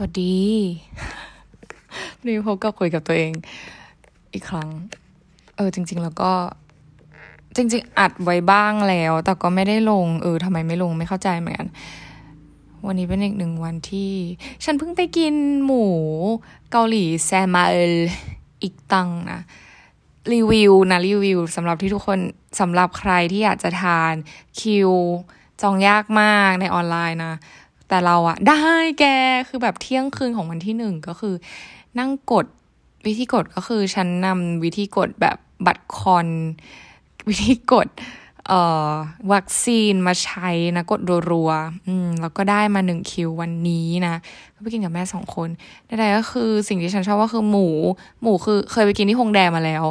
สวัสดีนี่พบกับคุยกับตัวเองอีกครั้งจริงๆแล้วก็จริงๆอัดไว้บ้างแล้วแต่ก็ไม่ได้ลงทำไมไม่ลงไม่เข้าใจเหมือนกันวันนี้เป็นอีกหนึ่งวันที่ฉันเพิ่งไปกินหมูเกาหลีแซมาเอลอีกตังนะรีวิวสำหรับที่ทุกคนสำหรับใครที่อยากจะทานคิวจองยากมากในออนไลน์นะแต่เราอะได้แกคือแบบเที่ยงคืนของวันที่1ก็คือนั่งกดวิธีกดก็คือฉันนำวิธีกดแบบบัตรคอนวิธีกดวัคซีนมาใช้นะกดรัวๆแล้วก็ได้มา1คิววันนี้นะก็ไปกินกับแม่2คนได้ก็คือสิ่งที่ฉันชอบก็คือหมูคือเคยไปกินที่ฮงแดมาแล้ว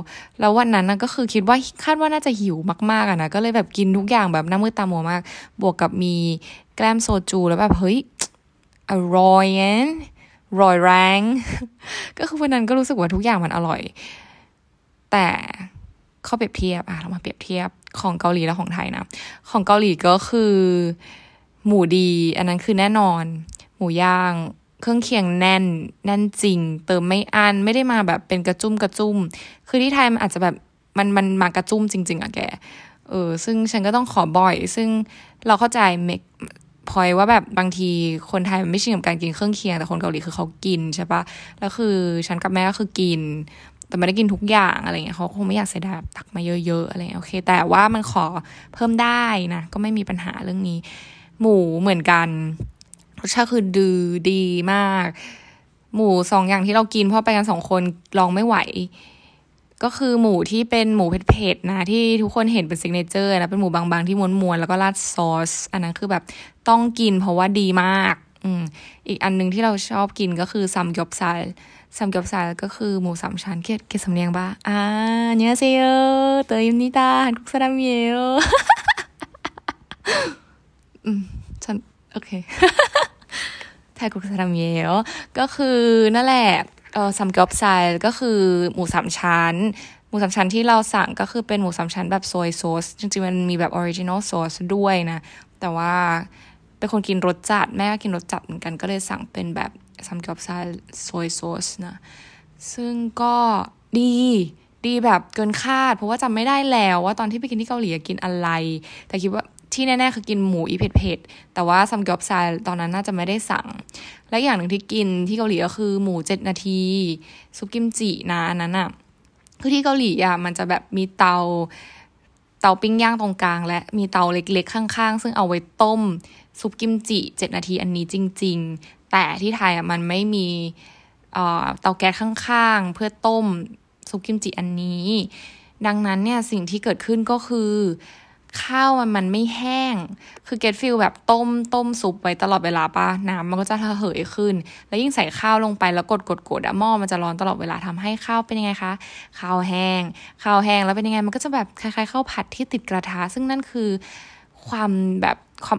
วันนั้นนะก็คือคิดว่าคาดว่าน่าจะหิวมากๆอะนะก็เลยแบบกินทุกอย่างแบบหน้ามืดตามัวมากบวกกับมีแกล้มโซจูแล้วแบบเฮ้ยอร่อยแรงก็คือวันนั้นก็รู้สึกว่าทุกอย่างมันอร่อยแต่ข้อเปรียบเทียบเรามาเปรียบเทียบของเกาหลีและของไทยนะของเกาหลีก็คือหมูดีอันนั้นคือแน่นอนหมูย่างเครื่องเคียงแน่นจริงเติมไม่อั้นไม่ได้มาแบบเป็นกระจุ่มคือที่ไทยมันอาจจะแบบมันมากระจุ่มจริงๆอะแกซึ่งฉันก็ต้องขอบ่อยซึ่งเราเข้าใจเมคพอยว่าแบบบางทีคนไทยมันไม่ชินกับการกินเครื่องเคียงแต่คนเกาหลีคือเขากินใช่ปะแล้วคือฉันกับแม่ก็คือกินแต่ไม่ได้กินทุกอย่างอะไรเงี้ยเขาคงไม่อยากเสียดายตักมาเยอะๆอะไรโอเคแต่ว่ามันขอเพิ่มได้นะก็ไม่มีปัญหาเรื่องนี้หมูเหมือนกันรสชาติคือดีมากหมูสองอย่างที่เรากินเพราะไปกันสองคนลองไม่ไหวก็คือหมูที่เป็นหมูเผ็ดๆนะที่ทุกคนเห็นเป็นซิกเนเจอร์นะเป็นหมูบางๆที่ม้วนๆแล้วก็ราดซอสอันนั้นคือแบบต้องกินเพราะว่าดีมากอีกอันนึงที่เราชอบกินก็คือซัมกยอบซัลก็คือหมูสามชั้นเกศสำเนียงบ้าเนื้อเซโยเตยนิตาฮันกุกซาดามิเยลฉันโอเคไทยกุกซาดามิเยลก็คือนั่นแหละซัมกยอบซัลก็คือหมูสามชั้นที่เราสั่งก็คือเป็นหมูสามชั้นแบบโซยซอสจริงๆมันมีแบบออริจินอลซอสด้วยนะแต่ว่าเป็นคนกินรสจัดแม่ก็กินรสจัดเหมือนกันก็เลยสั่งเป็นแบบซัมกยอบซัลโซยซอสนะซึ่งก็ดีแบบเกินคาดเพราะว่าจำไม่ได้แล้วว่าตอนที่ไปกินที่เกาหลีกินอะไรแต่คิดว่าที่แน่ๆคือกินหมูอีเผ็ดๆแต่ว่าซัมกยอบซัลตอนนั้นน่าจะไม่ได้สั่งและอย่างหนึ่งที่กินที่เกาหลีก็คือหมู7นาทีซุปกิมจินะอันนั้นอ่ะคือที่เกาหลีอ่ะมันจะแบบมีเตาปิ้งย่างตรงกลางและมีเตาเล็กๆข้างๆซึ่งเอาไว้ต้มซุปกิมจิ7นาทีอันนี้จริงๆแต่ที่ไทยอ่ะมันไม่มีเตาแก๊สข้างๆเพื่อต้มซุปกิมจิอันนี้ดังนั้นเนี่ยสิ่งที่เกิดขึ้นก็คือข้าวมันไม่แห้งคือเกตฟิลแบบต้มซุปไว้ตลอดเวลาป่ะน้ำมันก็จะระเหยขึ้นแล้วยิ่งใส่ข้าวลงไปแล้วกดหม้อมันจะร้อนตลอดเวลาทำให้ข้าวเป็นยังไงคะข้าวแห้งแล้วเป็นยังไงมันก็จะแบบคล้ายๆข้าวผัดที่ติดกระทะซึ่งนั่นคือความ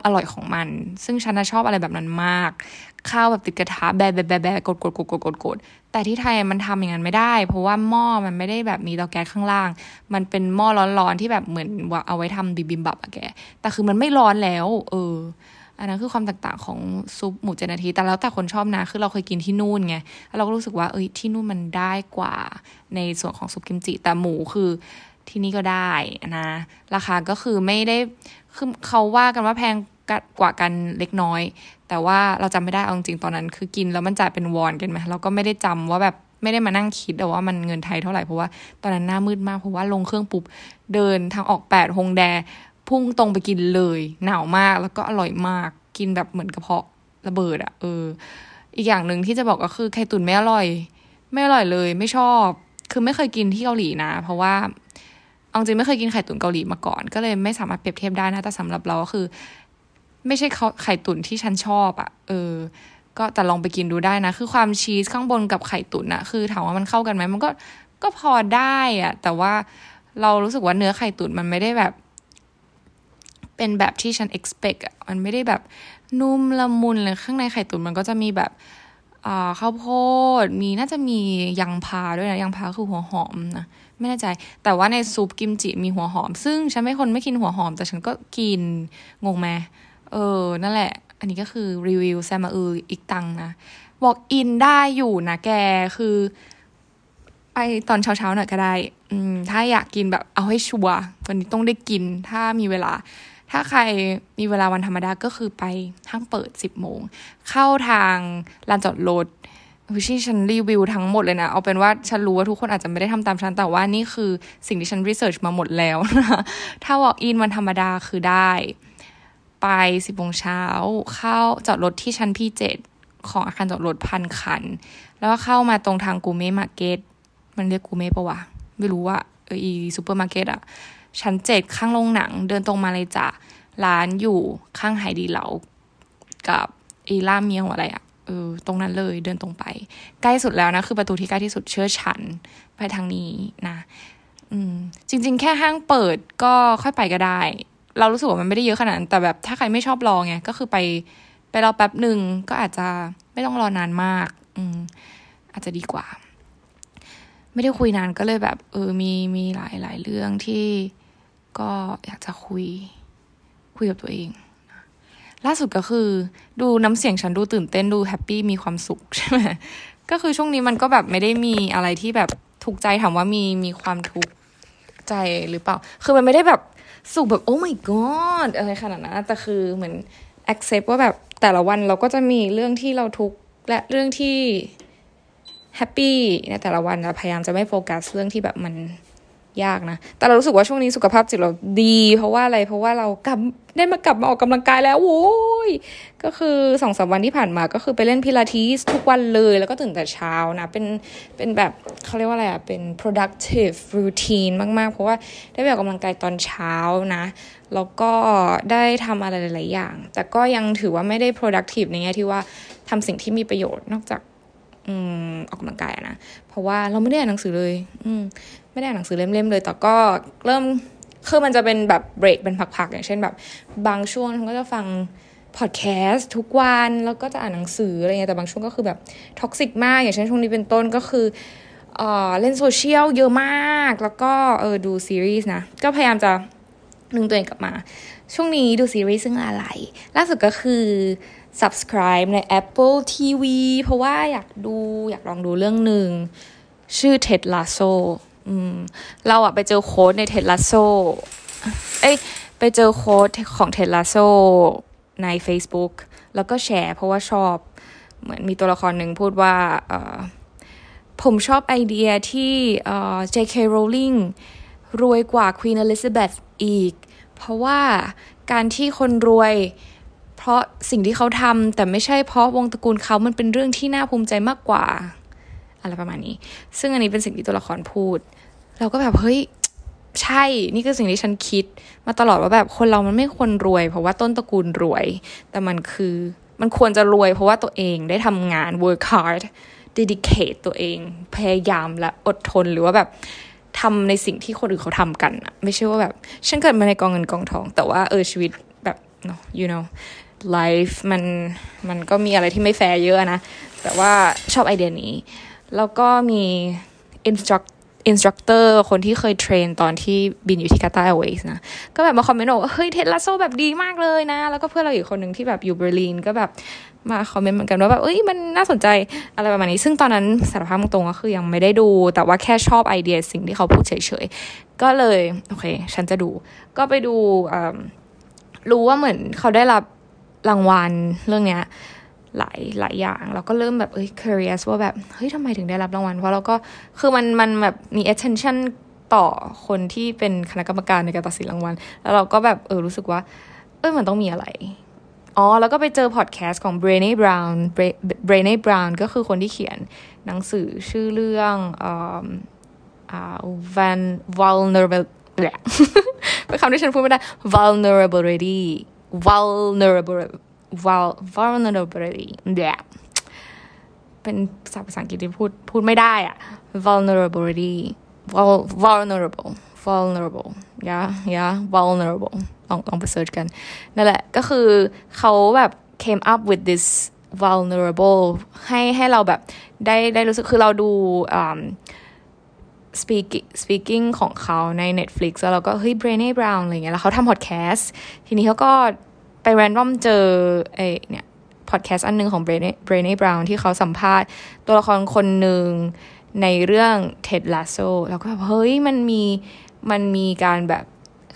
อร่อยของมันซึ่งฉันชอบอะไรแบบนั้นมากข้าวแบบติดกระทะแบะกดแต่ที่ไทยมันทำอย่างนั้นไม่ได้เพราะว่าหม้อมันไม่ได้แบบมีเตาแก๊สข้างล่างมันเป็นหม้อร้อนๆที่แบบเหมือนว่าเอาไว้ทำบิมบับอะแกแต่คือมันไม่ร้อนแล้วอันนั้นคือความแตกต่างของซุปหมูเจนาทีแต่แล้วแต่คนชอบนะคือเราเคยกินที่นู่นไงเราก็รู้สึกว่าที่นู่นมันได้กว่าในส่วนของซุปกิมจิแต่หมูคือที่นี่ก็ได้นะราคาก็คือไม่ได้คือเขาว่ากันว่าแพงกว่ากันเล็กน้อยแต่ว่าเราจำไม่ได้เอาจริงตอนนั้นคือกินแล้วมันจ่ายเป็นวอนกันไหมเราก็ไม่ได้จำว่าแบบไม่ได้มานั่งคิดแต่ว่ามันเงินไทยเท่าไหร่เพราะว่าตอนนั้นหน้ามืดมากเพราะว่าลงเครื่องปุ๊บเดินทางออก8ฮงแดพุ่งตรงไปกินเลยหนาวมากแล้วก็อร่อยมากกินแบบเหมือนกระเพาะระเบิดอีกอย่างนึงที่จะบอกก็คือไข่ตุ๋นไม่อร่อยเลยไม่ชอบคือไม่เคยกินที่เกาหลีนะเพราะว่าเอาจริงไม่เคยกินไข่ตุ๋นเกาหลีมาก่อนก็เลยไม่สามารถเปรียบเทียบได้นะแต่สำหรับเราก็คือไม่ใช่ไข่ตุ๋นที่ฉันชอบก็แต่ลองไปกินดูได้นะคือความชีสข้างบนกับไข่ตุ๋นนะคือถามว่ามันเข้ากันไหมมันก็พอได้อะแต่ว่าเรารู้สึกว่าเนื้อไข่ตุ๋นมันไม่ได้แบบเป็นแบบที่ฉัน expect อ่ะมันไม่ได้แบบนุ่มละมุนเลยข้างในไข่ตุ๋นมันก็จะมีแบบข้าวโพดมีน่าจะมียางพาด้วยนะยางพาคือหัวหอมนะไม่แน่ใจแต่ว่าในซุปกิมจิมีหัวหอมซึ่งฉันไม่คนไม่กินหัวหอมแต่ฉันก็กินงงไหมนั่นแหละอันนี้ก็คือรีวิวแซมมาอืออีกตังนะ walk in ได้อยู่นะแกคือไปตอนเช้าๆหน่อยก็ได้ถ้าอยากกินแบบเอาให้ชัวร์วันนี้ต้องได้กินถ้ามีเวลาถ้าใครมีเวลาวันธรรมดาก็คือไปห้างเปิด 10 โมงเข้าทางลานจอดรถฉันรีวิวทั้งหมดเลยนะเอาเป็นว่าฉันรู้ว่าทุกคนอาจจะไม่ได้ทำตามฉันแต่ว่านี่คือสิ่งที่ฉันรีเสิร์ชมาหมดแล้วนะถ้า walk in วันธรรมดาคือได้ไป 10 โมงเช้าเข้าจอดรถที่ชั้นที่ 7ของอาคารจอดรถ1,000 คันแล้วก็เข้ามาตรงทางกูเม่มาร์เก็ตมันเรียกกูเม่ปะวะไม่รู้ว่าอีซูเปอร์มาร์เก็ตอะชั้น7ข้างโรงหนังเดินตรงมาเลยจ้ะร้านอยู่ข้างไหดีเหลากับอีล่าเมียงอะไรอะตรงนั้นเลยเดินตรงไปใกล้สุดแล้วนะคือประตูที่ใกล้ที่สุดเชื่อฉันไปทางนี้นะจริงๆแค่ห้างเปิดก็ค่อยไปก็ได้เรารู้สึกว่ามันไม่ได้เยอะขนาดนั้นแต่แบบถ้าใครไม่ชอบรอไงก็คือไปรอแป๊บนึงก็อาจจะไม่ต้องรอนานมากอาจจะดีกว่าไม่ได้คุยนานก็เลยแบบมีหลายเรื่องที่ก็อยากจะคุยกับตัวเองล่าสุดก็คือดูน้ำเสียงฉันดูตื่นเต้นดูแฮปปี้มีความสุขใช่ไหมก็คือช่วงนี้มันก็แบบไม่ได้มีอะไรที่แบบทุกข์ใจถามว่ามีความทุกข์ใจหรือเปล่าคือมันไม่ได้แบบสุขแบบโอ้ my god อะไรขนาดนั้นแต่คือเหมือน accept ว่าแบบแต่ละวันเราก็จะมีเรื่องที่เราทุกข์และเรื่องที่แฮปปี้ในแต่ละวันเราพยายามจะไม่โฟกัสเรื่องที่แบบมันยากนะแต่เรารู้สึกว่าช่วงนี้สุขภาพจิตเราดีเพราะว่าอะไรเพราะว่าเรากลับมาออกกำลังกายแล้วโว้ยก็คือ 2-3 วันที่ผ่านมาก็คือไปเล่นพิลาทิสทุกวันเลยแล้วก็ตื่นแต่เช้านะเป็นแบบเขาเรียกว่าอะไรอะเป็น productive routine มากๆเพราะว่าได้ไปออกกำลังกายตอนเช้านะแล้วก็ได้ทำอะไรหลายๆอย่างแต่ก็ยังถือว่าไม่ได้ productive ในแง่ที่ว่าทำสิ่งที่มีประโยชน์นอกจากออกกำลังกายนะเพราะว่าเราไม่ได้อ่านหนังสือเลยไม่ได้อ่านหนังสือเล่มๆเลยแต่ก็เริ่มคือมันจะเป็นแบบเบรกเป็นพักๆอย่างเช่นแบบบางช่วงก็จะฟังพอดแคสต์ทุกวันแล้วก็จะอ่านหนังสืออะไรเงี้ยแต่บางช่วงก็คือแบบท็อกซิกมากอย่างเช่นช่วงนี้เป็นต้นก็คือเล่นโซเชียลเยอะมากแล้วก็ดูซีรีส์นะก็พยายามจะดึงตัวเองกลับมาช่วงนี้ดูซีรีส์ซึ่งอะไรล่าสุดก็คือsubscribe ใน Apple TV เพราะว่าอยากลองดูเรื่องหนึ่งชื่อ Ted Lasso เราอะไปเจอโค้ดใน Ted Lasso ไปเจอโค้ดของ Ted Lasso ใน Facebook แล้วก็แชร์เพราะว่าชอบเหมือนมีตัวละครหนึ่งพูดว่าผมชอบไอเดียที่JK Rowling รวยกว่า Queen Elizabeth อีกเพราะว่าการที่คนรวยเพราะสิ่งที่เขาทำแต่ไม่ใช่เพราะวงตระกูลเขามันเป็นเรื่องที่น่าภูมิใจมากกว่าอะไรประมาณนี้ซึ่งอันนี้เป็นสิ่งที่ตัวละครพูดเราก็แบบเฮ้ยใช่นี่คือสิ่งที่ฉันคิดมาตลอดว่าแบบคนเรามันไม่ควรรวยเพราะว่าต้นตระกูลรวยแต่มันควรจะรวยเพราะว่าตัวเองได้ทำงาน work hard dedicate ตัวเองพยายามและอดทนหรือว่าแบบทำในสิ่งที่คนอื่นเขาทำกันอะไม่ใช่ว่าแบบฉันเกิดมาในกองเงินกองทองแต่ว่าชีวิตแบบ you know life มันก็มีอะไรที่ไม่แฟร์เยอะนะแต่ว่าชอบไอเดียนี้แล้วก็มี instructor คนที่เคยเทรนตอนที่บินอยู่ที่กาตาร์แอร์เวย์สนะก็แบบมาคอมเมนต์ว่าเฮ้ยเท็ด ลาโซ่แบบดีมากเลยนะแล้วก็เพื่อนเราอีกคนนึงที่แบบอยู่เบอร์ลินก็แบบมาคอมเมนต์เหมือนกันว่าแบบเอ้ยมันน่าสนใจอะไรประมาณนี้ซึ่งตอนนั้นสารภาพตรงๆก็คือยังไม่ได้ดูแต่ว่าแค่ชอบไอเดียสิ่งที่เขาพูดเฉยๆก็เลยโอเคฉันจะดูก็ไปดูรู้ว่าเหมือนเขาได้รับรางวัลเรื่องเนี้ยหลายอย่างเราก็เริ่มแบบcurious ว่าแบบเฮ้ยทำไมถึงได้รับรางวัลเพราะเราก็คือมันแบบมี attention ต่อคนที่เป็นคณะกรรมการในการตัดสินรางวัลแล้วเราก็แบบรู้สึกว่ามันต้องมีอะไรอ๋อแล้วก็ไปเจอ podcast ของ Brené Brown ก็คือคนที่เขียนหนังสือชื่อเรื่องvulnerable เป็นคำที่ฉันพูดไม่ได้ vulnerability เป็นภาษาอังกฤษที่พูดไม่ได้อะ vulnerable อย่า vulnerable ลองไป search กันนั่นแหละก็คือเขาแบบ came up with this vulnerable ให้เราแบบได้รู้สึกคือเราดูspeaking ของเขาใน Netflix แล้วเราก็เฮ้ย Brené Brown อะไรเงี้ยแล้วเขาทำ podcast ทีนี้เขาก็ไป random เจอเนี่ย พอดแคสต์อันนึงของเบรเน่บราวน์ที่เขาสัมภาษณ์ตัวละครคนหนึ่งในเรื่อง Ted Lasso แล้วก็แบบเฮ้ยมันมีการแบบ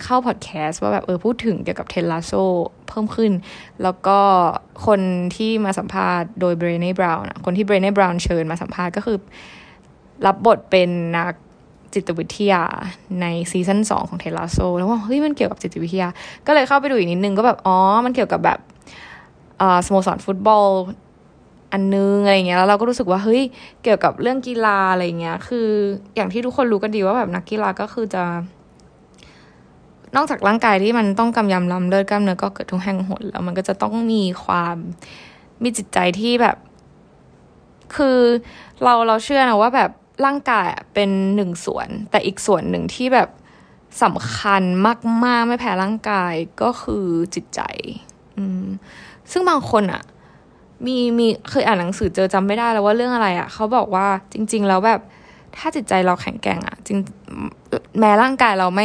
เข้าพอดแคสต์ว่าแบบพูดถึงเกี่ยวกับ Ted Lasso เพิ่มขึ้นแล้วก็คนที่มาสัมภาษณ์โดย Brené Brown นะคนที่ Brené Brown เชิญมาสัมภาษณ์ก็คือรับบทเป็นนักจิตวิทยาในซีซั่น2ของ Ted Lasso แล้วว่าเฮ้ยมันเกี่ยวกับจิตวิทยาก็เลยเข้าไปดูอีกนิดนึงก็แบบอ๋อมันเกี่ยวกับแบบสโมสรฟุตบอลอันนึงอะไรเงี้ยแล้วเราก็รู้สึกว่าเฮ้ยเกี่ยวกับเรื่องกีฬาอะไรเงี้ยคืออย่างที่ทุกคนรู้กันดีว่าแบบนักกีฬาก็คือจะนอกจากร่างกายที่มันต้องกำยำล้ำเลิศกล้ามเนื้อก็เกิดทุกแห่งหนแล้วมันก็จะต้องมีความมีจิตใจที่แบบคือเราเชื่อนะว่าแบบร่างกายเป็นหนึ่งส่วนแต่อีกส่วนหนึ่งที่แบบสำคัญมากๆไม่แพ้ร่างกายก็คือจิตใจซึ่งบางคนอ่ะมีเคยอ่านหนังสือเจอจำไม่ได้แล้วว่าเรื่องอะไรอ่ะเขาบอกว่าจริงๆแล้วแบบถ้าจิตใจเราแข็งแกร่งอ่ะจริงแม้ร่างกายเราไ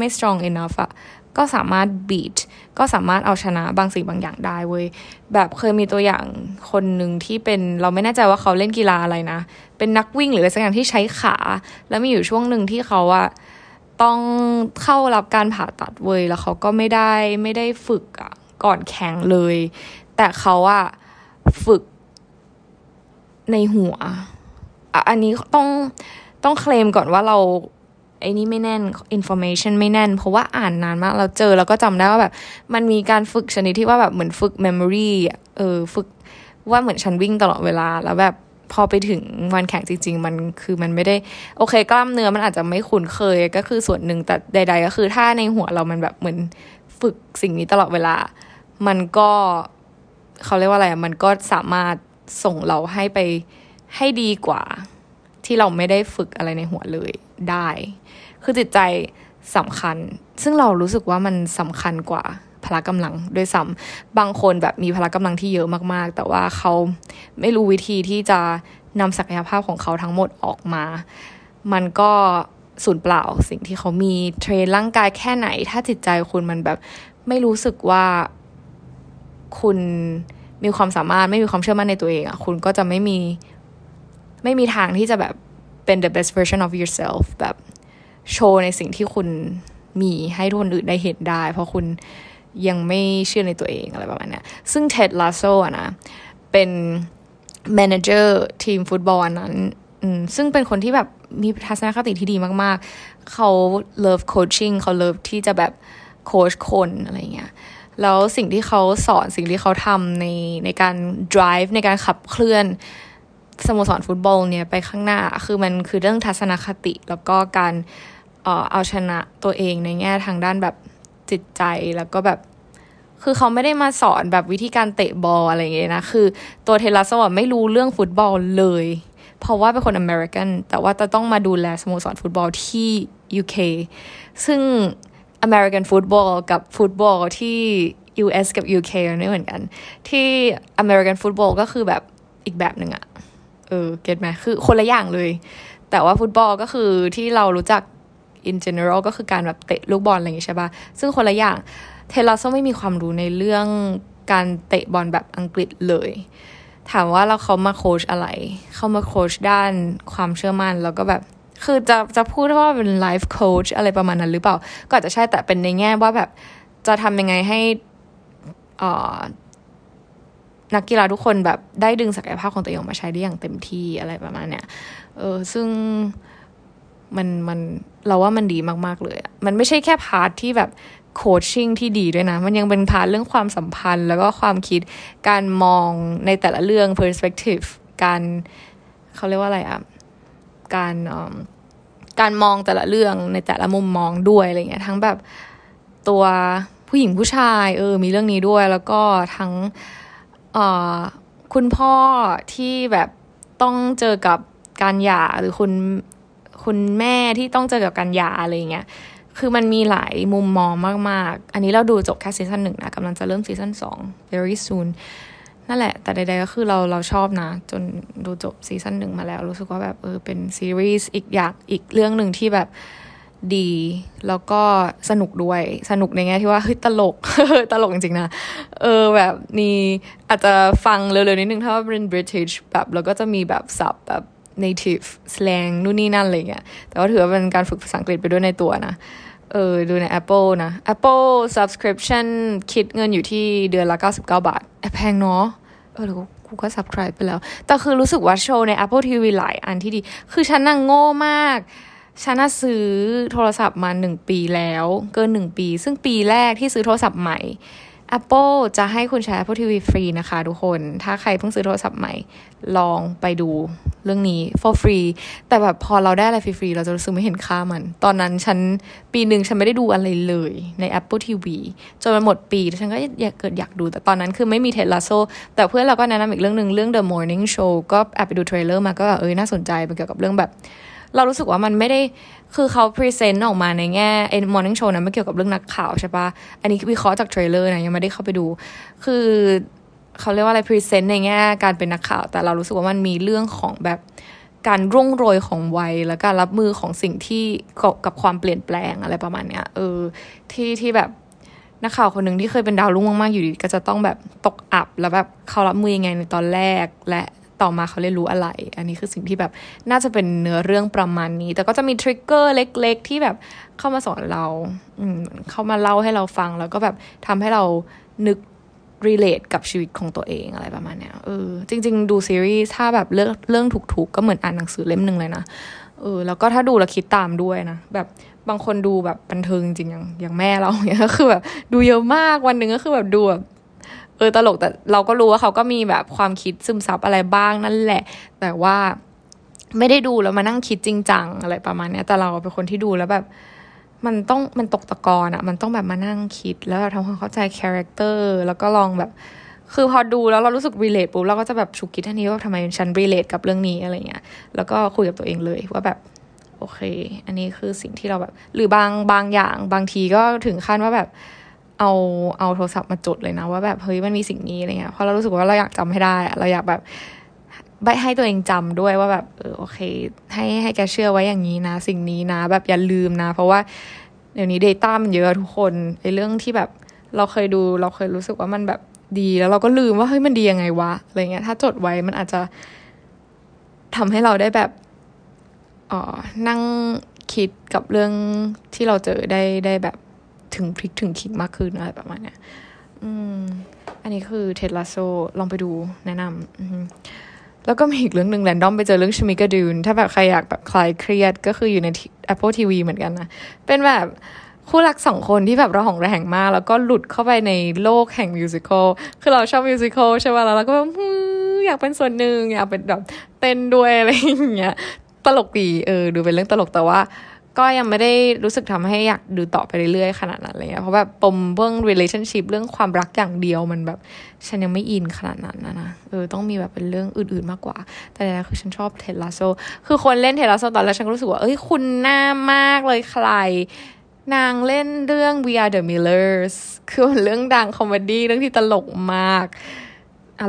ม่ strong enough อ่ะก็สามารถ beat ก็สามารถเอาชนะบางสิ่งบางอย่างได้เว้ยแบบเคยมีตัวอย่างคนหนึ่งที่เป็นเราไม่แน่ใจว่าเขาเล่นกีฬาอะไรนะเป็นนักวิ่งหรืออะไรสักอย่างที่ใช้ขาแล้วมีอยู่ช่วงหนึ่งที่เขาอ่ะต้องเข้ารับการผ่าตัดเว้ยแล้วเขาก็ไม่ได้ฝึกอ่ะก่อนแข่งเลยแต่เขาอ่ะฝึกในหัวอันนี้ต้องเคลมก่อนว่าเราไอ้นี่ไม่แน่น information ไม่แน่นเพราะว่าอ่านนานมากเราเจอแล้วก็จำได้ว่าแบบมันมีการฝึกชนิดที่ว่าแบบเหมือนฝึก memory ฝึกว่าเหมือนฉันวิ่งตลอดเวลาแล้วแบบพอไปถึงวันแข่งจริงๆมันคือมันไม่ได้โอเคกล้ามเนื้อมันอาจจะไม่คุ้นเคยก็คือส่วนหนึ่งแต่ใดๆก็คือถ้าในหัวเรามันแบบเหมือนฝึกสิ่งนี้ตลอดเวลามันก็เขาเรียกว่าอะไรมันก็สามารถส่งเราให้ไปให้ดีกว่าที่เราไม่ได้ฝึกอะไรในหัวเลยได้คือจิตใจสำคัญซึ่งเรารู้สึกว่ามันสำคัญกว่าพละกำลังด้วยซ้ำบางคนแบบมีพละกำลังที่เยอะมากๆแต่ว่าเขาไม่รู้วิธีที่จะนำศักยภาพของเขาทั้งหมดออกมามันก็สูญเปล่าสิ่งที่เขามีเทรนร่างกายแค่ไหนถ้าจิตใจคุณมันแบบไม่รู้สึกว่าคุณมีความสามารถไม่มีความเชื่อมั่นในตัวเองอ่ะคุณก็จะไม่มีทางที่จะแบบเป็น the best version of yourself แบบโชว์ในสิ่งที่คุณมีให้ทุกคนอื่นได้เห็นได้เพราะคุณยังไม่เชื่อในตัวเองอะไรประมาณนี้ซึ่ง Ted Lasso อ่ะนะเป็น manager ทีมฟุตบอลนั้นซึ่งเป็นคนที่แบบมีทัศนคติที่ดีมากๆเขา love coaching เขา love ที่จะแบบโค้ชคนอะไรเงี้ยแล้วสิ่งที่เขาสอนสิ่งที่เขาทำในการ drive ในการขับเคลื่อนสโมสรฟุตบอลเนี่ยไปข้างหน้าคือมันคือเรื่องทัศนคติแล้วก็การเอาชนะตัวเองในแง่ทางด้านแบบจิตใจแล้วก็แบบคือเขาไม่ได้มาสอนแบบวิธีการเตะบอลอะไรอย่างเงี้ยนะคือตัวเทเลสอ่ะไม่รู้เรื่องฟุตบอลเลยเพราะว่าเป็นคนอเมริกันแต่ว่าจะต้องมาดูแลสโมสรฟุตบอลที่ UK ซึ่งAmerican football กับฟุตบอลที่ US กับ UK นี่เหมือนกันที่ American football ก็คือแบบอีกแบบนึงอะเก็ทมั้ยคือคนละอย่างเลยแต่ว่าฟุตบอลก็คือที่เรารู้จัก in general ก็คือการแบบเตะลูกบอลอะไรอย่างงี้ใช่ป่ะซึ่งคนละอย่างเทเลสไม่มีความรู้ในเรื่องการเตะบอลแบบอังกฤษเลยถามว่าแล้วเขามาโค้ชอะไรเขามาโค้ชด้านความเชื่อมั่นแล้วก็แบบคือจะพูดว่าเป็นไลฟ์โค้ชอะไรประมาณนั้นหรือเปล่าก็อาจจะใช่แต่เป็นในแง่ว่าแบบจะทำยังไงให้นักกีฬาทุกคนแบบได้ดึงศักยภาพของตัวเองออกมาใช้ได้อย่างเต็มที่อะไรประมาณเนี้ยซึ่งมันเราว่ามันดีมากๆเลยมันไม่ใช่แค่พาร์ทที่แบบโคชชิ่งที่ดีด้วยนะมันยังเป็นพาร์ทเรื่องความสัมพันธ์แล้วก็ความคิดการมองในแต่ละเรื่อง perspective การเขาเรียกว่าอะไรอ่ะการมองแต่ละเรื่องในแต่ละมุมมองด้วยอะไรเงี้ยทั้งแบบตัวผู้หญิงผู้ชายมีเรื่องนี้ด้วยแล้วก็ทั้งคุณพ่อที่แบบต้องเจอกับการหย่าหรือคุณแม่ที่ต้องเจอกับการหย่าอะไรเงี้ยคือมันมีหลายมุมมองมากๆอันนี้เราดูจบแค่ซีซั่น1นะกำลังจะเริ่มซีซั่น2 very soon นั่นแหละแต่ใดๆก็คือเราชอบนะจนดูจบซีซั่น1มาแล้วรู้สึกว่าแบบเป็นซีรีส์อีกอย่างอีกเรื่องนึงที่แบบ ดีแล้วก็สนุกด้วยสนุกในแง่ที่ว่าเฮ้ยตลกจริงๆนะแบบนี้อาจจะฟังเร็วๆนิดนึงถ้าเป็น British แบบแล้วก็จะมีแบบศัพท์แบบ native slang นู่นนี่นั่นอะไรเงี้ยแต่ว่าถือว่าเป็นการฝึกภาษาอังกฤษไปด้วยในตัวนะดูใน Apple นะ Apple subscription คิดเงินอยู่ที่เดือนละ99 บาทแพงเนาะแล้วกูก็ subscribe ไปแล้วแต่คือรู้สึกว่าโชว์ใน Apple TV หลายอันที่ดีคือฉันนั่งโง่มากฉันซื้อโทรศัพท์มา1ปีแล้วเกิน1ปีซึ่งปีแรกที่ซื้อโทรศัพท์ใหม่ Apple จะให้คุณใช้ Apple TV ฟรีนะคะทุกคนถ้าใครเพิ่งซื้อโทรศัพท์ใหม่ลองไปดูเรื่องนี้ for free แต่แบบพอเราได้อะไรฟรีๆเราจะรู้สึกไม่เห็นค่ามันตอนนั้นฉันปีนึงฉันไม่ได้ดูอะไรเลยใน Apple TV จนมันหมดปีแล้วฉันก็อยากดูแต่ตอนนั้นคือไม่มี Ted Lasso แต่เพื่อนเราก็แนะนำอีกเรื่องนึงเรื่อง The Morning Show ก็แอบไปดูเทรลเลอร์มาก็น่าสนใจเป็นเกี่ยวกับเรื่องแบบเรารู้สึกว่ามันไม่ได้คือเขาพรีเซนต์ออกมาในแง่Morning Show นะไม่เกี่ยวกับเรื่องนักข่าวใช่ปะอันนี้วิเคราะห์จากเทรลเลอร์นะยังไม่ได้เข้าไปดูคือเขาเรียกว่าอะไรพรีเซนต์ในแง่การเป็นนักข่าวแต่เรารู้สึกว่ามันมีเรื่องของแบบการร่วงโรยของวัยและการรับมือของสิ่งที่กับความเปลี่ยนแปลงอะไรประมาณเนี้ยที่แบบนักข่าวคนนึงที่เคยเป็นดาวรุ่งมากๆอยู่ดีก็จะต้องแบบตกอับแล้วแบบเขารับมือยังไงในตอนแรกและต่อมาเขาเรียนรู้อะไรอันนี้คือสิ่งที่แบบน่าจะเป็นเนื้อเรื่องประมาณนี้แต่ก็จะมีทริกเกอร์เล็กๆที่แบบเข้ามาสอนเราเข้ามาเล่าให้เราฟังแล้วก็แบบทำให้เรานึกrelate กับชีวิตของตัวเองอะไรประมาณเนี้ยจริงๆดูซีรีส์ถ้าแบบเรื่องถูกๆก็เหมือนอ่านหนังสือเล่มนึงเลยนะแล้วก็ถ้าดูแล้วคิดตามด้วยนะแบบบางคนดูแบบบันเทิงจริงอย่างแม่เราเนี่ยก็คือแบบดูเยอะมากวันนึงก็คือแบบดูแบบตลกแต่เราก็รู้ว่าเขาก็มีแบบความคิดซึมซับอะไรบ้างนั่นแหละแต่ว่าไม่ได้ดูแล้วมานั่งคิดจริงจังอะไรประมาณเนี้ยแต่เราเป็นคนที่ดูแล้วแบบมันตกตะกอนอ่ะมันต้องแบบมานั่งคิดแล้วทำความเข้าใจคาแรคเตอร์แล้วก็ลองแบบคือพอดูแล้วเรารู้สึกรีเลทปุ๊บเราก็จะแบบฉุกคิดทันทีว่าทำไมฉันรีเลทกับเรื่องนี้อะไรเงี้ยแล้วก็คุยกับตัวเองเลยว่าแบบโอเคอันนี้คือสิ่งที่เราแบบหรือบางอย่างบางทีก็ถึงขั้นว่าแบบเอาโทรศัพท์มาจดเลยนะว่าแบบเฮ้ยมันมีสิ่งนี้อะไรเงี้ยเพราะเรารู้สึกว่าเราอยากจำให้ได้เราอยากแบบให้ตัวเองจำด้วยว่าแบบโอเคให้แกเชื่อไว้อย่างนี้นะสิ่งนี้นะแบบอย่าลืมนะเพราะว่าเดี๋ยวนี้ data มันเยอะทุกคนไอ้เรื่องที่แบบเราเคยรู้สึกว่ามันแบบดีแล้วเราก็ลืมว่าเฮ้ยมันดียังไงวะอะไรเงี้ยถ้าจดไว้มันอาจจะทำให้เราได้แบบนั่งคิดกับเรื่องที่เราเจอได้แบบถึงพลิกถึงขิงมากขึ้นอะไรประมาณเนี้ยอันนี้คือ Ted Lasso ลองไปดูแนะนำแล้วก็มีอีกเรื่องนึงแรนดอมไปเจอเรื่องชมิกาดูนถ้าแบบใครอยากแบบคลายเครียดก็คืออยู่ใน Apple TV เหมือนกันนะเป็นแบบคู่รักสองคนที่แบบระหองระแหงมากแล้วก็หลุดเข้าไปในโลกแห่งมิวสิคัลคือเราชอบมิวสิคัลใช่ป่ะแล้วเราก็แบบอยากเป็นส่วนหนึ่งอยากเป็นแบบเต้นด้วยอะไรอย่างเงี้ยตลกดีดูเป็นเรื่องตลกแต่ว่าก็ยังไม่ได้รู้สึกทำให้อยากดูต่อไปเรื่อยๆขนาดนั้นเลยเพราะแบบปมเรื่อง relationship เรื่องความรักอย่างเดียวมันแบบฉันยังไม่อินขนาดนั้นนะต้องมีแบบเป็นเรื่องอื่นๆมากกว่าแต่เนี่ยคือฉันชอบ Ted Lasso คือคนเล่น Ted Lasso ตอนแรกฉันก็รู้สึกว่าคุณหน้ามากเลยใครนางเล่นเรื่อง We Are The Millers คือเรื่องดังคอมเมดี้เรื่องที่ตลกมาก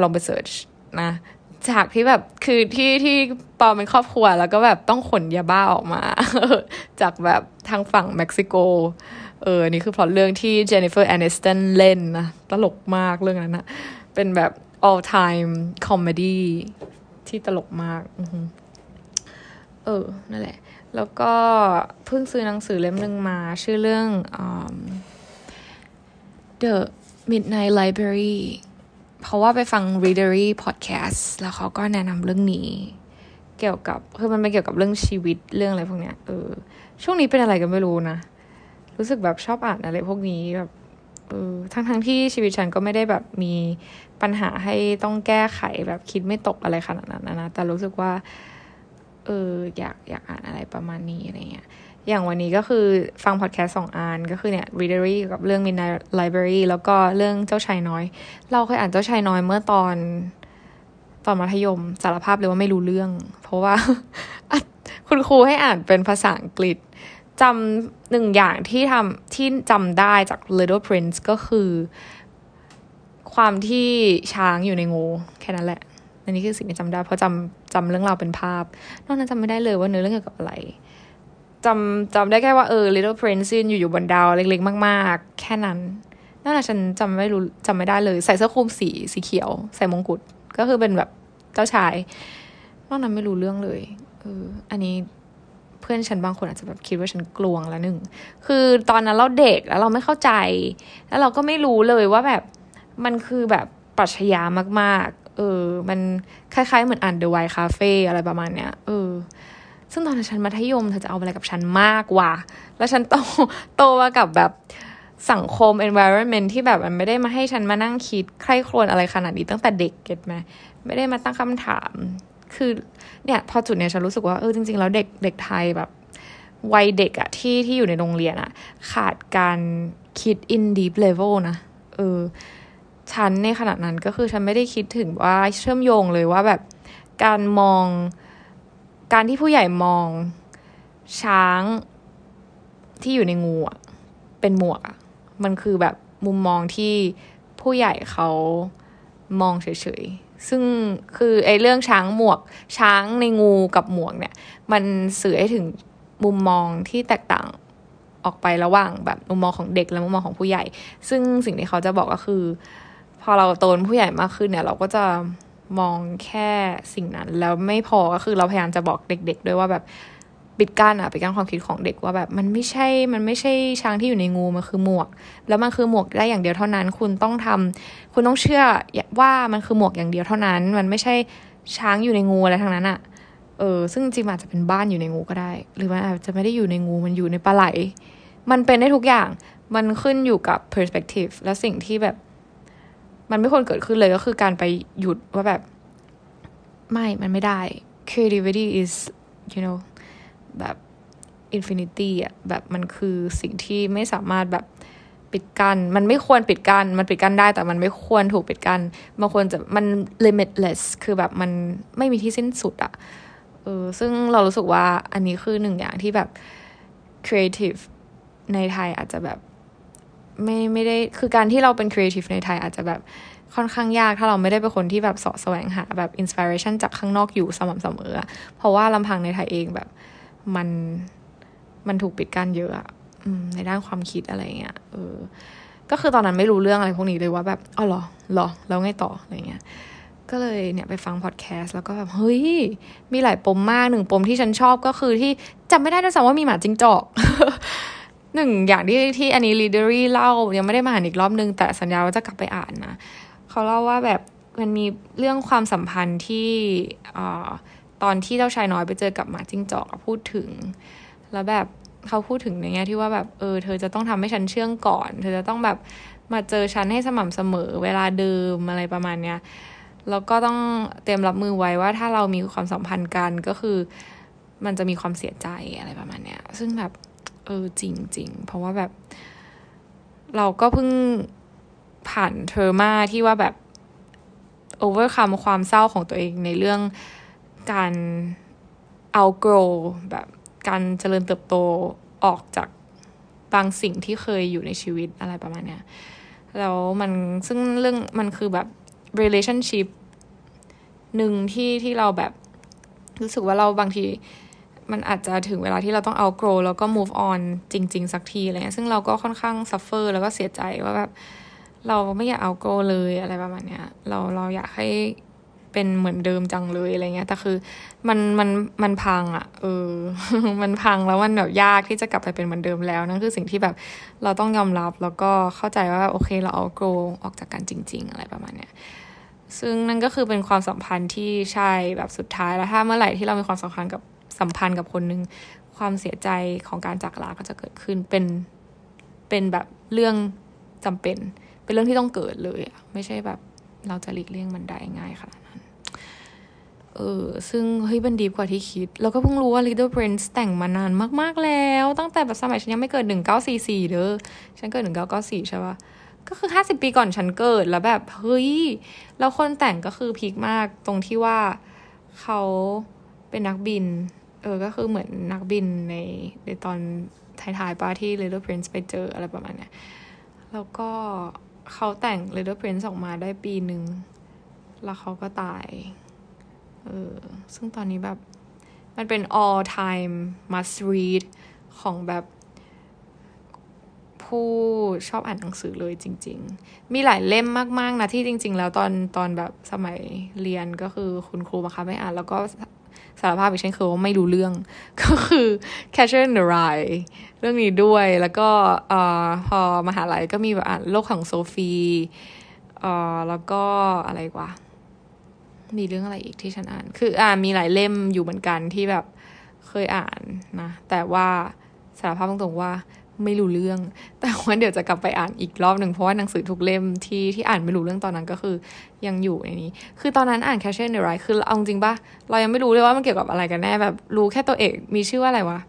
ลองไปเสิร์ชนะฉากที่แบบคือที่ปอเป็นครอบครัวแล้วก็แบบต้องขนยาบ้าออกมา จากแบบทางฝั่งเม็กซิโกนี่คือพล็อตเรื่องที่เจนนิเฟอร์แอนิสตันเล่นนะตลกมากเรื่องนั้นนะเป็นแบบ all time comedy ที่ตลกมากนั่นแหละแล้วก็เพิ่งซื้อหนังสือเล่มนึงมาชื่อเรื่อง The Midnight Libraryเพราะว่าไปฟัง Readery Podcast แล้วเขาก็แนะนำเรื่องนี้เกี่ยวกับคือมันเป็นเกี่ยวกับเรื่องชีวิตเรื่องอะไรพวกเนี้ยช่วงนี้เป็นอะไรกันไม่รู้นะรู้สึกแบบชอบอ่านอะไรพวกนี้แบบทั้งที่ชีวิตฉันก็ไม่ได้แบบมีปัญหาให้ต้องแก้ไขแบบคิดไม่ตกอะไรขนาดนั้นนะแต่รู้สึกว่าอยากอ่านอะไรประมาณนี้อะไรเงี้ยอย่างวันนี้ก็คือฟังพอดแคสต์2อันก็คือเนี่ย Readery กับเรื่อง Midnight Library แล้วก็เรื่องเจ้าชายน้อยเราเคยอ่านเจ้าชายน้อยเมื่อตอนมัธยมสารภาพเลยว่าไม่รู้เรื่องเพราะว่า คุณครูให้อ่านเป็นภาษาอังกฤษจำหนึ่งอย่างที่จำได้จาก Little prince ก็คือความที่ช้างอยู่ในงูแค่นั้นแหละอันนี้คือสิ่งที่จำได้เพราะจำเรื่องราวเป็นภาพนอกนั้นจำไม่ได้เลยว่าเนื้อเรื่องเกี่ยวกับอะไร จำได้แค่ว่าLittle prince อยู่บนดาวเล็กๆมากๆแค่นั้นน่าจะฉันจำไม่ได้เลยใส่เสื้อคลุมสีเขียวใส่มงกุฎก็คือเป็นแบบเจ้าชายนอกนั้นไม่รู้เรื่องเลยอันนี้เพื่อนฉันบางคนอาจจะแบบคิดว่าฉันกลวงละหนึ่งคือตอนนั้นเราเด็กแล้วเราไม่เข้าใจแล้วเราก็ไม่รู้เลยว่าแบบมันคือแบบปรัชญามากๆมันคล้ายๆเหมือนอ่าน The White Cafe อะไรประมาณเนี้ยซึ่งตอนฉันมัธยมเธอจะเอาอะไรกับฉันมากว่ะแล้วฉันโตมากับแบบสังคม environment ที่แบบมันไม่ได้มาให้ฉันมานั่งคิดใคร่ครวญอะไรขนาดนี้ตั้งแต่เด็กเก็ทไหมไม่ได้มาตั้งคำถามคือเนี่ยพอจุดเนี่ยฉันรู้สึกว่าจริงๆแล้วเด็กไทยแบบวัยเด็กอะที่อยู่ในโรงเรียนอะขาดการคิด in deep level นะฉันในขณะนั้นก็คือฉันไม่ได้คิดถึงว่าเชื่อมโยงเลยว่าแบบการมองการที่ผู้ใหญ่มองช้างที่อยู่ในงูอะเป็นหมวกอะมันคือแบบมุมมองที่ผู้ใหญ่เขามองเฉยๆซึ่งคือไอ้เรื่องช้างหมวกช้างในงูกับหมวกเนี่ยมันสื่อให้ถึงมุมมองที่แตกต่างออกไประหว่างแบบมุมมองของเด็กและมุมมองของผู้ใหญ่ซึ่งสิ่งที่เขาจะบอกก็คือพอเราโตเป็นผู้ใหญ่มากขึ้นเนี่ยเราก็จะมองแค่สิ่งนั้นแล้วไม่พอก็คือเราพยายามจะบอกเด็กๆด้วยว่าแบบปิดกั้นความคิดของเด็กว่าแบบมันไม่ใช่ช้างที่อยู่ในงูมันคือหมวกแล้วมันคือหมวกได้อย่างเดียวเท่านั้นคุณต้องเชื่อว่ามันคือหมวกอย่างเดียวเท่านั้นมันไม่ใช่ช้างอยู่ในงูอะไรทั้งนั้นอ่ะซึ่งจริงอาจจะเป็นบ้านอยู่ในงูก็ได้หรือมันอาจจะไม่ได้อยู่ในงูมันอยู่ในปลาไหลมันเป็นได้ทุกอย่างมันขึ้นอยู่กับ perspective และสิ่งที่แบบมันไม่ควรเกิดขึ้นเลยก็คือการไปหยุดว่าแบบมันไม่ได้ creativity is you know แบบ infinity อ่ะแบบมันคือสิ่งที่ไม่สามารถแบบปิดกั้นมันไม่ควรปิดกั้นมันปิดกั้นได้แต่มันไม่ควรถูกปิดกั้นมันควรจะมัน limitless คือแบบมันไม่มีที่สิ้นสุดอ่ะซึ่งเรารู้สึกว่าอันนี้คือหนึ่งอย่างที่แบบ creative ในไทยอาจจะแบบไม่ได้คือการที่เราเป็นครีเอทีฟในไทยอาจจะแบบค่อนข้างยากถ้าเราไม่ได้เป็นคนที่แบบเสาะแสวงหาแบบอินสปิเรชันจากข้างนอกอยู่สม่ำเสมอเพราะว่าลำพังในไทยเองแบบมันถูกปิดกั้นเยอะในด้านความคิดอะไรเงี้ยก็คือตอนนั้นไม่รู้เรื่องอะไรพวกนี้เลยว่าแบบอ๋อเหรอแล้วไงต่ออะไรเงี้ยก็เลยเนี่ยไปฟังพอดแคสต์แล้วก็แบบเฮ้ยมีหลายปมมากหนึ่งปมที่ฉันชอบก็คือที่จำไม่ได้ด้วยซ้ำว่ามีหมาจิ้งจอก หนึ่งอย่างที่อันนี้ลีเดอรี่เล่ายังไม่ได้มาอ่านอีกรอบนึงแต่สัญญาว่าจะกลับไปอ่านนะเขาเล่าว่าแบบมันมีเรื่องความสัมพันธ์ที่ตอนที่เจ้าชายน้อยไปเจอกับหมาจิ้งจอกพูดถึงแล้วแบบเขาพูดถึงในแง่ที่ว่าแบบเธอจะต้องทำให้ฉันเชื่องก่อนเธอจะต้องแบบมาเจอฉันให้สม่ำเสมอเวลาเดิมอะไรประมาณเนี้ยแล้วก็ต้องเตรียมรับมือไว้ว่าถ้าเรามีความสัมพันธ์กันก็คือมันจะมีความเสียใจอะไรประมาณเนี้ยซึ่งแบบจริงๆเพราะว่าแบบเราก็เพิ่งผ่านเทอร์มาที่ว่าแบบ overcome ความเศร้าของตัวเองในเรื่องการ outgrow แบบการเจริญเติบโตออกจากบางสิ่งที่เคยอยู่ในชีวิตอะไรประมาณเนี้ยแล้วมันซึ่งเรื่องมันคือแบบ relationship หนึ่งที่เราแบบรู้สึกว่าเราบางทีมันอาจจะถึงเวลาที่เราต้อง outgrow แล้วก็ move on จริงๆสักทีอะไรเงี้ยซึ่งเราก็ค่อนข้าง suffer แล้วก็เสียใจว่าแบบเราไม่อยาก outgrow เลยอะไรประมาณเนี้ยเราอยากให้เป็นเหมือนเดิมจังเลยอะไรเงี้ยแต่คือมันพังอ่ะมันพังแล้วมันแบบยากที่จะกลับไปเป็นเหมือนเดิมแล้วนั่นคือสิ่งที่แบบเราต้องยอมรับแล้วก็เข้าใจว่าโอเคเรา outgrow ออกจากกันจริงๆอะไรประมาณเนี้ยซึ่งนั่นก็คือเป็นความสัมพันธ์ที่ใช่แบบสุดท้ายแล้วถ้าเมื่อไหร่ที่เรามีความสัมพันธ์กับคนนึงความเสียใจของการจากลาก็จะเกิดขึ้นเป็นแบบเรื่องจำเป็นเรื่องที่ต้องเกิดเลยอ่ะไม่ใช่แบบเราจะหลีกเลี่ยงมันได้ง่ายขนาดนั้นซึ่งเฮ้ยมันดีกว่าที่คิดแล้วก็เพิ่งรู้ว่า Little Prince แต่งมานานมากๆแล้วตั้งแต่แบบสมัยฉันยังไม่เกิด1944เด้อฉันเกิด1994ใช่ป่ะก็คือ50ปีก่อนฉันเกิดแล้วแบบเฮ้ยแล้วคนแต่งก็คือพีคมากตรงที่ว่าเขาเป็นนักบินก็คือเหมือนนักบินในตอนท้ายๆปาที่ Little Prince ไปเจออะไรประมาณเนี้ยแล้วก็เขาแต่ง Little Prince ออกมาได้ปีนึงแล้วเขาก็ตายซึ่งตอนนี้แบบมันเป็น all time must read ของแบบผู้ชอบอ่านหนังสือเลยจริงๆมีหลายเล่มมากๆนะที่จริงๆแล้วตอนแบบสมัยเรียนก็คือคุณครูบังคับให้อ่านแล้วก็สารภาพอีกเช่นคือว่าไม่รู้เรื่องก็คือ Catcher in the Rye เรื่องนี้ด้วยแล้วก็พอมหาลัยก็มีแบบอ่านโลกของโซฟีแล้วก็อะไรกว่ามีเรื่องอะไรอีกที่ฉันอ่านคือมีหลายเล่มอยู่เหมือนกันที่แบบเคยอ่านนะแต่ว่าสารภาพตรงๆว่าไม่รู้เรื่องแต่ว่าเดี๋ยวจะกลับไปอ่านอีกรอบหนึ่งเพราะว่าหนังสือทุกเล่มที่อ่านไม่รู้เรื่องตอนนั้นก็คือยังอยู่ในนี้คือตอนนั้นอ่าน Catcher in the Rye คือเอาจริงป่ะเรายังไม่รู้เลยว่ามันเกี่ยวกับอะไรกันแน่แบบรู้แค่ตัวเอกมีชื่อว่าอะไรวะ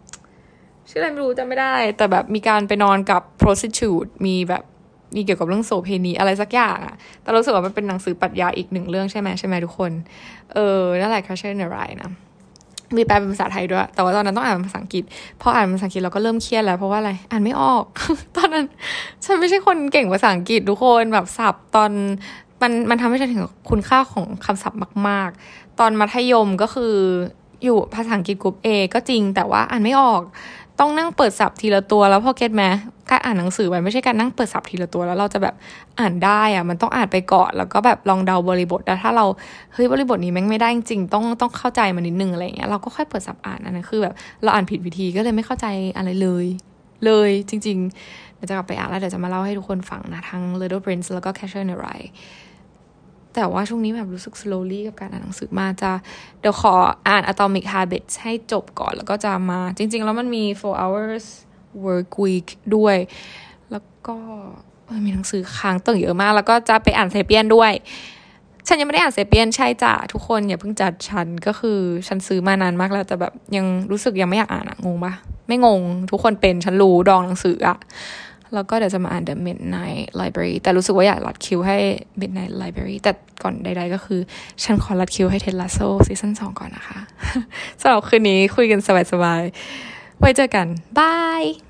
ชื่ออะไรไม่รู้จำไม่ได้แต่แบบมีการไปนอนกับ prostitute มีแบบมีเกี่ยวกับเรื่องโสเภณีอะไรสักอย่างอะแต่รู้สึกว่ามันเป็นหนังสือปรัชญาอีกหนึ่งเรื่องใช่ไหมทุกคนนั่นแหละ Catcher in the Rye นะมีแปลเป็นภาษาไทยด้วยแต่ว่าตอนนั้นต้องอ่านภาษาอังกฤษพออ่านภาษาอังกฤษเราก็เริ่มเครียดแล้วเพราะว่าอะไรอ่านไม่ออก ตอนนั้นฉันไม่ใช่คนเก่งภาษาอังกฤษทุกคนแบบศัพท์ตอนมันทำให้ฉันเห็นคุณค่าของคำศัพท์มากๆตอนมัธยมก็คืออยู่ภาษาอังกฤษกลุ่ม A ก็จริงแต่ว่าอ่านไม่ออกต้องนั่งเปิดศัพท์ทีละตัวแล้วพอเก็ทมั้ยการอ่านหนังสือมันไม่ใช่การนั่งเปิดศัพท์ทีละตัวแล้วเราจะแบบอ่านได้อ่ะมันต้องอ่านไปก่อนแล้วก็แบบลองเดาบริบทแล้วถ้าเราเฮ้ยบริบทนี้แม่งไม่ได้จริงต้องเข้าใจมันนิดนึงอะไรอย่างเงี้ยเราก็ค่อยเปิดศัพท์อ่านอันนั้นคือแบบเราอ่านผิดวิธีก็เลยไม่เข้าใจอะไรเลยจริงๆเดี๋ยวจะกลับไปอ่านแล้วเดี๋ยวจะมาเล่าให้ทุกคนฟังนะทั้ง Little Prince แล้วก็ Catcher in the Rye แต่ว่าช่วงนี้แบบรู้สึก slowly กับการอ่านหนังสือมาจะเดี๋ยวขออ่าน Atomic Habits ให้จบก่อนแล้วก็จะมาจริงๆแล้วมันมี 4 hours work week ด้วยแล้วก็มีหนังสือค้างตั้งเยอะมากแล้วก็จะไปอ่านเซเปียนด้วยฉันยังไม่ได้อ่านเซเปียนใช่จ้ะทุกคนอย่าเพิ่งจัดฉันก็คือฉันซื้อมานานมากแล้วแต่แบบยังรู้สึกยังไม่อยากอ่านอะงงปะไม่งงทุกคนเป็นฉันรู้ดองหนังสืออะแล้วก็เดี๋ยวจะมาอ่าน The Midnight Library แต่รู้สึกว่าอยากรัดคิวให้ Midnight Library แต่ก่อนใดๆก็คือฉันขอรัดคิวให้ Ted Lasso ซีซั่น2ก่อนนะคะ สำหรับคืนนี้คุยกันสบายๆไว้เจอกันบาย